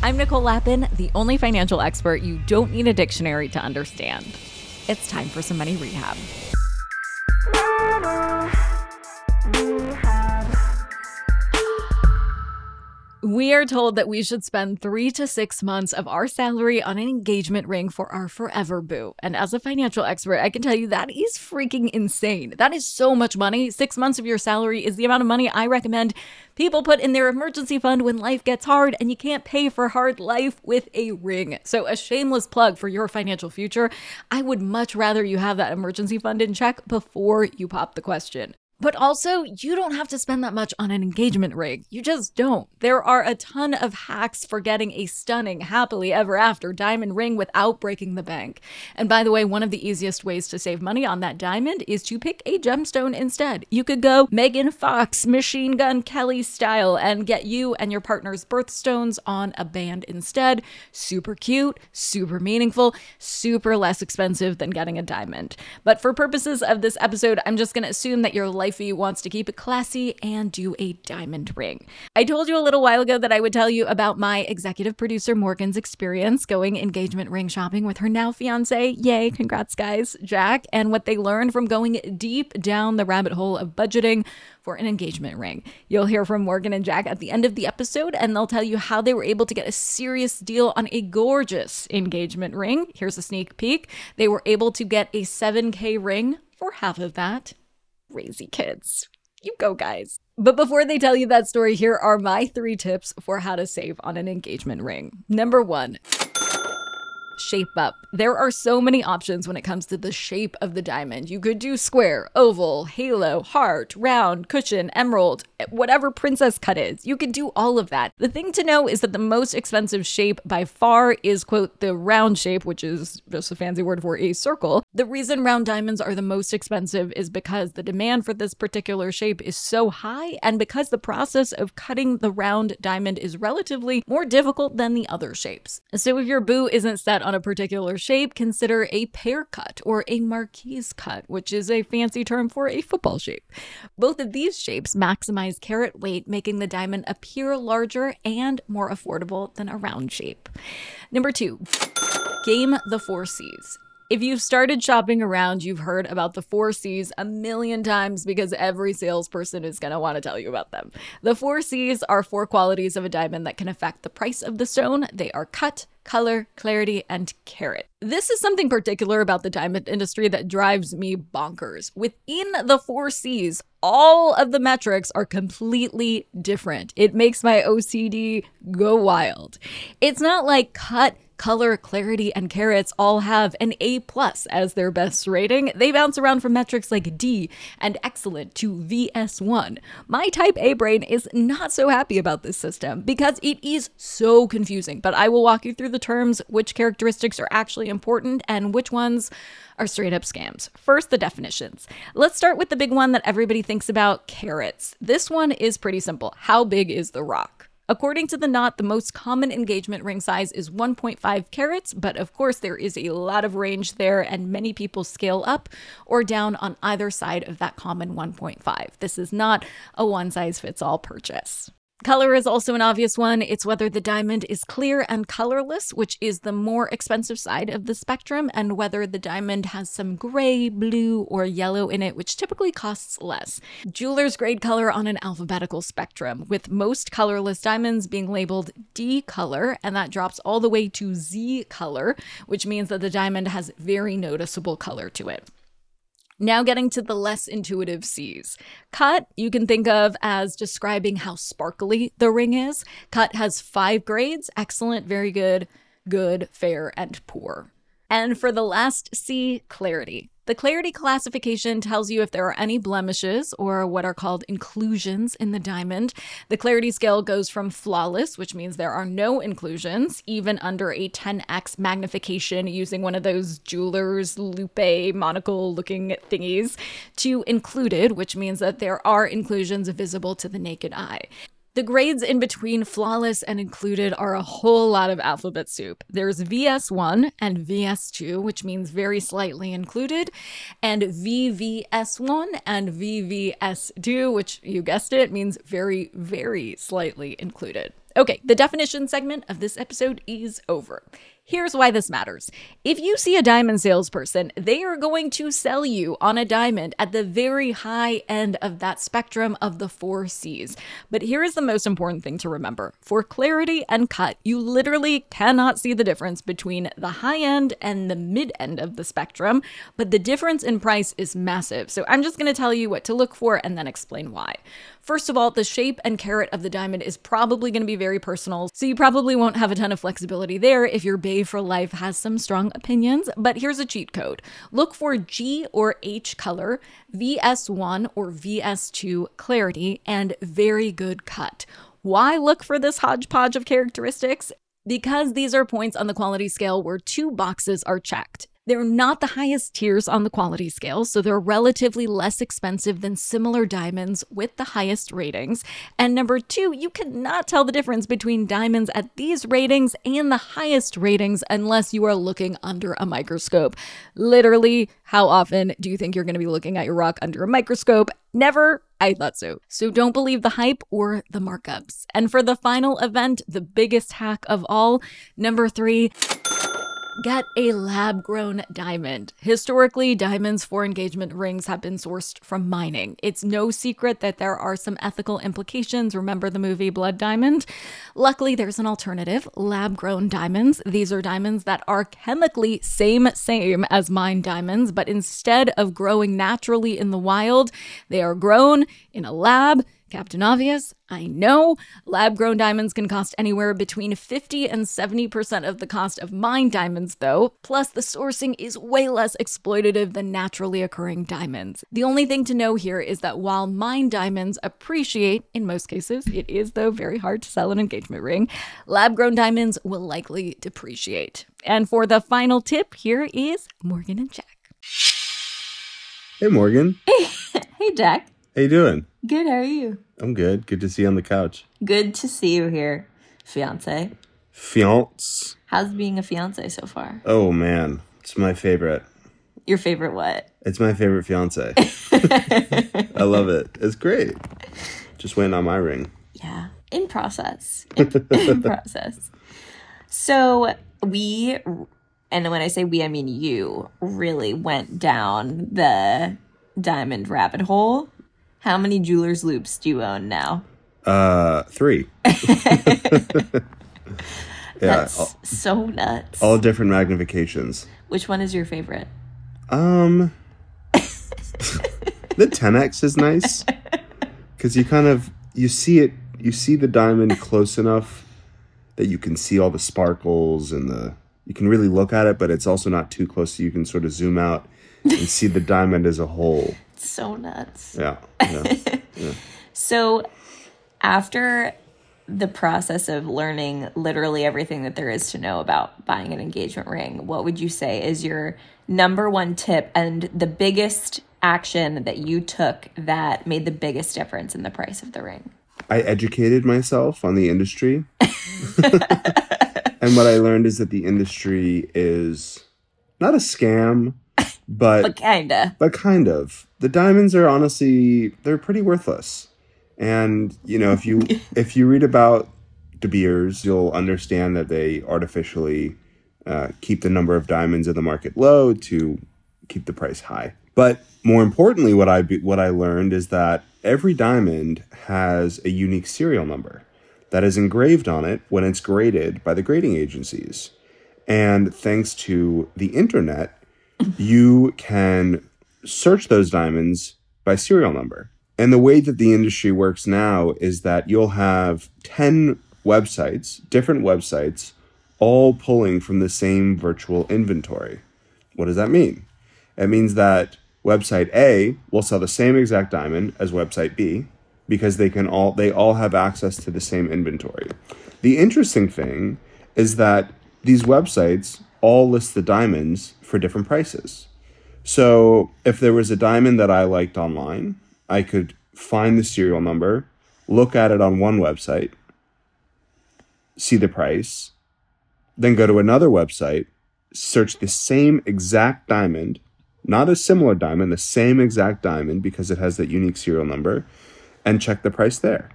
I'm Nicole Lapin, the only financial expert you don't need a dictionary to understand. It's time for some money rehab. We are told that we should spend 3 to 6 months of our salary on an engagement ring for our forever boo. And as a financial expert, I can tell you that is freaking insane. That is so much money. 6 months of your salary is the amount of money I recommend people put in their emergency fund when life gets hard, and you can't pay for hard life with a ring. So a shameless plug for your financial future. I would much rather you have that emergency fund in check before you pop the question. But also, you don't have to spend that much on an engagement ring. You just don't. There are a ton of hacks for getting a stunning, happily ever after diamond ring without breaking the bank. And by the way, one of the easiest ways to save money on that diamond is to pick a gemstone instead. You could go Megan Fox, Machine Gun Kelly style and get you and your partner's birthstones on a band instead. Super cute, super meaningful, super less expensive than getting a diamond. But for purposes of this episode, I'm just going to assume that you're Lifey wants to keep it classy and do a diamond ring. I told you a little while ago that I would tell you about my executive producer Morgan's experience going engagement ring shopping with her now fiance, yay, congrats guys, Jack, and what they learned from going deep down the rabbit hole of budgeting for an engagement ring. You'll hear from Morgan and Jack at the end of the episode, and they'll tell you how they were able to get a serious deal on a gorgeous engagement ring. Here's a sneak peek. They were able to get a $7,000 ring for half of that. Crazy kids. You go, guys. But before they tell you that story, here are my 3 tips for how to save on an engagement ring. Number 1. Shape up. There are so many options when it comes to the shape of the diamond. You could do square, oval, halo, heart, round, cushion, emerald, whatever princess cut is. You could do all of that. The thing to know is that the most expensive shape by far is, quote, the round shape, which is just a fancy word for a circle. The reason round diamonds are the most expensive is because the demand for this particular shape is so high, and because the process of cutting the round diamond is relatively more difficult than the other shapes. So if your boo isn't set on a particular shape, consider a pear cut or a marquise cut, which is a fancy term for a football shape. Both of these shapes maximize carat weight, making the diamond appear larger and more affordable than a round shape. Number 2, game the 4 C's. If you've started shopping around, you've heard about the 4 C's a million times because every salesperson is going to want to tell you about them. The 4 C's are 4 qualities of a diamond that can affect the price of the stone. They are cut, color, clarity, and carat. This is something particular about the diamond industry that drives me bonkers. Within the 4 C's, all of the metrics are completely different. It makes my OCD go wild. It's not like cut, color, clarity, and carats all have an A+ as their best rating. They bounce around from metrics like D and excellent to VS1. My type A brain is not so happy about this system because it is so confusing, but I will walk you through the terms, which characteristics are actually important and which ones are straight up scams. First, the definitions. Let's start with the big one that everybody thinks about, carats. This one is pretty simple. How big is the rock? According to the Knot, the most common engagement ring size is 1.5 carats, but of course there is a lot of range there and many people scale up or down on either side of that common 1.5. This is not a one-size-fits-all purchase. Color is also an obvious one. It's whether the diamond is clear and colorless, which is the more expensive side of the spectrum, and whether the diamond has some gray, blue, or yellow in it, which typically costs less. Jewelers grade color on an alphabetical spectrum, with most colorless diamonds being labeled D color, and that drops all the way to Z color, which means that the diamond has very noticeable color to it. Now getting to the less intuitive C's. Cut, you can think of as describing how sparkly the ring is. Cut has 5 grades: excellent, very good, good, fair, and poor. And for the last C, clarity. The clarity classification tells you if there are any blemishes or what are called inclusions in the diamond. The clarity scale goes from flawless, which means there are no inclusions, even under a 10x magnification using one of those jeweler's lupe monocle looking thingies, to included, which means that there are inclusions visible to the naked eye. The grades in between flawless and included are a whole lot of alphabet soup. There's VS1 and VS2, which means very slightly included, and VVS1 and VVS2, which, you guessed it, means very, very slightly included. Okay, the definition segment of this episode is over. Here's why this matters. If you see a diamond salesperson, they are going to sell you on a diamond at the very high end of that spectrum of the 4 C's. But here is the most important thing to remember. For clarity and cut, you literally cannot see the difference between the high end and the mid end of the spectrum, but the difference in price is massive. So I'm just going to tell you what to look for and then explain why. First of all, the shape and carat of the diamond is probably going to be very personal, so you probably won't have a ton of flexibility there if your baby for life has some strong opinions, but here's a cheat code. Look for G or H color, VS1 or VS2 clarity, and very good cut. Why look for this hodgepodge of characteristics? Because these are points on the quality scale where 2 boxes are checked. They're not the highest tiers on the quality scale, so they're relatively less expensive than similar diamonds with the highest ratings. And number 2, you cannot tell the difference between diamonds at these ratings and the highest ratings unless you are looking under a microscope. Literally, how often do you think you're going to be looking at your rock under a microscope? Never. I thought so. So don't believe the hype or the markups. And for the final event, the biggest hack of all, number 3. Get a lab-grown diamond. Historically, diamonds for engagement rings have been sourced from mining. It's no secret that there are some ethical implications. Remember the movie Blood Diamond? Luckily, there's an alternative, lab-grown diamonds. These are diamonds that are chemically same as mine diamonds, but instead of growing naturally in the wild, they are grown in a lab. Captain Obvious, I know. Lab-grown diamonds can cost anywhere between 50 and 70% of the cost of mine diamonds, though. Plus, the sourcing is way less exploitative than naturally occurring diamonds. The only thing to know here is that while mine diamonds appreciate, in most cases, it is, though, very hard to sell an engagement ring, lab-grown diamonds will likely depreciate. And for the final tip, here is Morgan and Jack. Hey, Morgan. Hey, Jack. How you doing? Good, how are you? I'm good. Good to see you on the couch. Good to see you here, fiancé. Fiance. How's being a fiancé so far? Oh, man. It's my favorite. Your favorite what? It's my favorite fiancé. I love it. It's great. Just waiting on my ring. Yeah. In process. In process. So we, and when I say we, I mean you, really went down the diamond rabbit hole. How many jeweler's loops do you own now? 3. Yeah, that's so nuts. All different magnifications. Which one is your favorite? The 10x is nice because you see it. You see the diamond close enough that you can see all the sparkles and you can really look at it, but it's also not too close, so you can sort of zoom out and see the diamond as a whole. So nuts. Yeah. So after the process of learning literally everything that there is to know about buying an engagement ring, what would you say is your number one tip and the biggest action that you took that made the biggest difference in the price of the ring? I educated myself on the industry. And what I learned is that the industry is not a scam, but kind of. The diamonds are honestly, they're pretty worthless. And, you know, if you read about De Beers, you'll understand that they artificially keep the number of diamonds in the market low to keep the price high. But more importantly, what I learned is that every diamond has a unique serial number that is engraved on it when it's graded by the grading agencies. And thanks to the internet, you can search those diamonds by serial number. And the way that the industry works now is that you'll have 10 websites, different websites, all pulling from the same virtual inventory. What does that mean? It means that website A will sell the same exact diamond as website B because they all have access to the same inventory. The interesting thing is that these websites all list the diamonds for different prices. So if there was a diamond that I liked online, I could find the serial number, look at it on one website, see the price, then go to another website, search the same exact diamond, not a similar diamond, the same exact diamond because it has that unique serial number, and check the price there.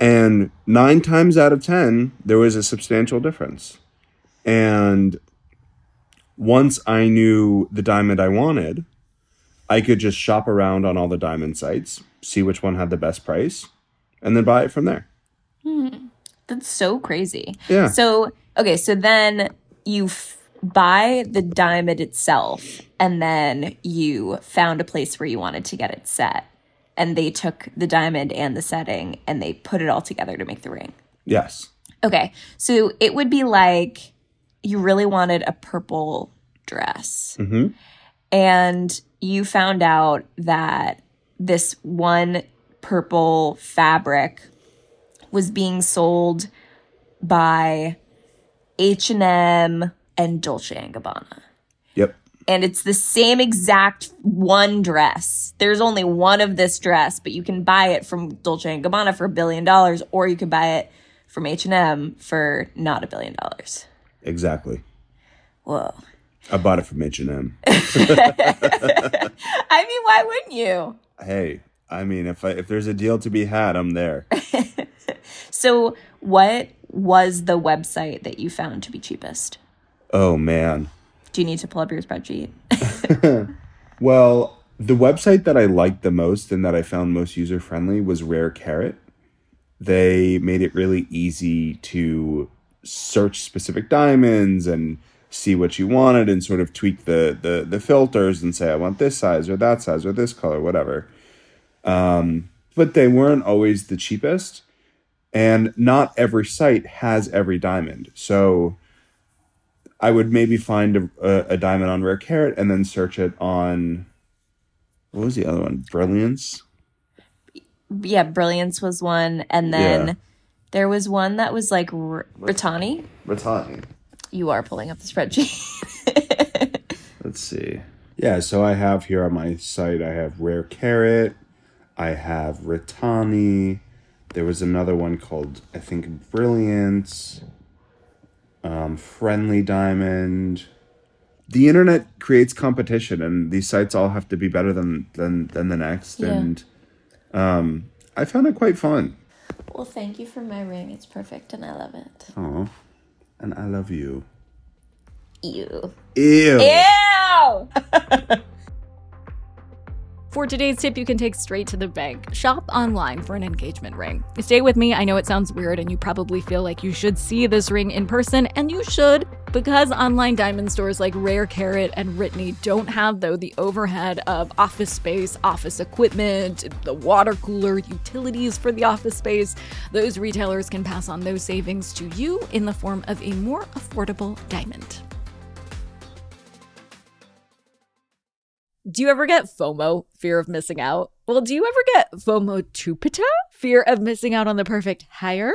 And 9 times out of 10, there was a substantial difference. And once I knew the diamond I wanted, I could just shop around on all the diamond sites, see which one had the best price, and then buy it from there. That's so crazy. Yeah. So, okay, so then you buy the diamond itself, and then you found a place where you wanted to get it set. And they took the diamond and the setting, and they put it all together to make the ring. Yes. Okay, so it would be like you really wanted a purple dress. Mm-hmm. And you found out that this one purple fabric was being sold by H&M and Dolce & Gabbana. Yep. And it's the same exact one dress. There's only one of this dress, but you can buy it from Dolce & Gabbana for $1 billion, or you can buy it from H&M for not $1 billion. Exactly. Whoa. I bought it from H&M. I mean, why wouldn't you? Hey, I mean, if there's a deal to be had, I'm there. So what was the website that you found to be cheapest? Oh, man. Do you need to pull up your spreadsheet? Well, the website that I liked the most and that I found most user-friendly was Rare Carat. They made it really easy to search specific diamonds and see what you wanted and sort of tweak the filters and say, I want this size or that size or this color, whatever. But they weren't always the cheapest, and not every site has every diamond. So I would maybe find a diamond on Rare Carat and then search it on, what was the other one? Brilliance? Yeah, Brilliance was one. And then there was one that was like Ritani. Ritani. You are pulling up the spreadsheet. Let's see. Yeah, so I have here on my site, I have Rare Carat. I have Ritani. There was another one called, I think, Brilliance. Friendly Diamond. The internet creates competition, and these sites all have to be better than the next. Yeah. And I found it quite fun. Well, thank you for my ring. It's perfect, and I love it. Oh. And I love you. Ew. Ew. Ew! For today's tip, you can take straight to the bank. Shop online for an engagement ring. Stay with me. I know it sounds weird, and you probably feel like you should see this ring in person, and you should, because online diamond stores like Rare Carat and Ritani don't have, though, the overhead of office space, office equipment, the water cooler, utilities for the office space. Those retailers can pass on those savings to you in the form of a more affordable diamond. Do you ever get FOMO, fear of missing out? Well, do you ever get FOMO tupita, fear of missing out on the perfect hire?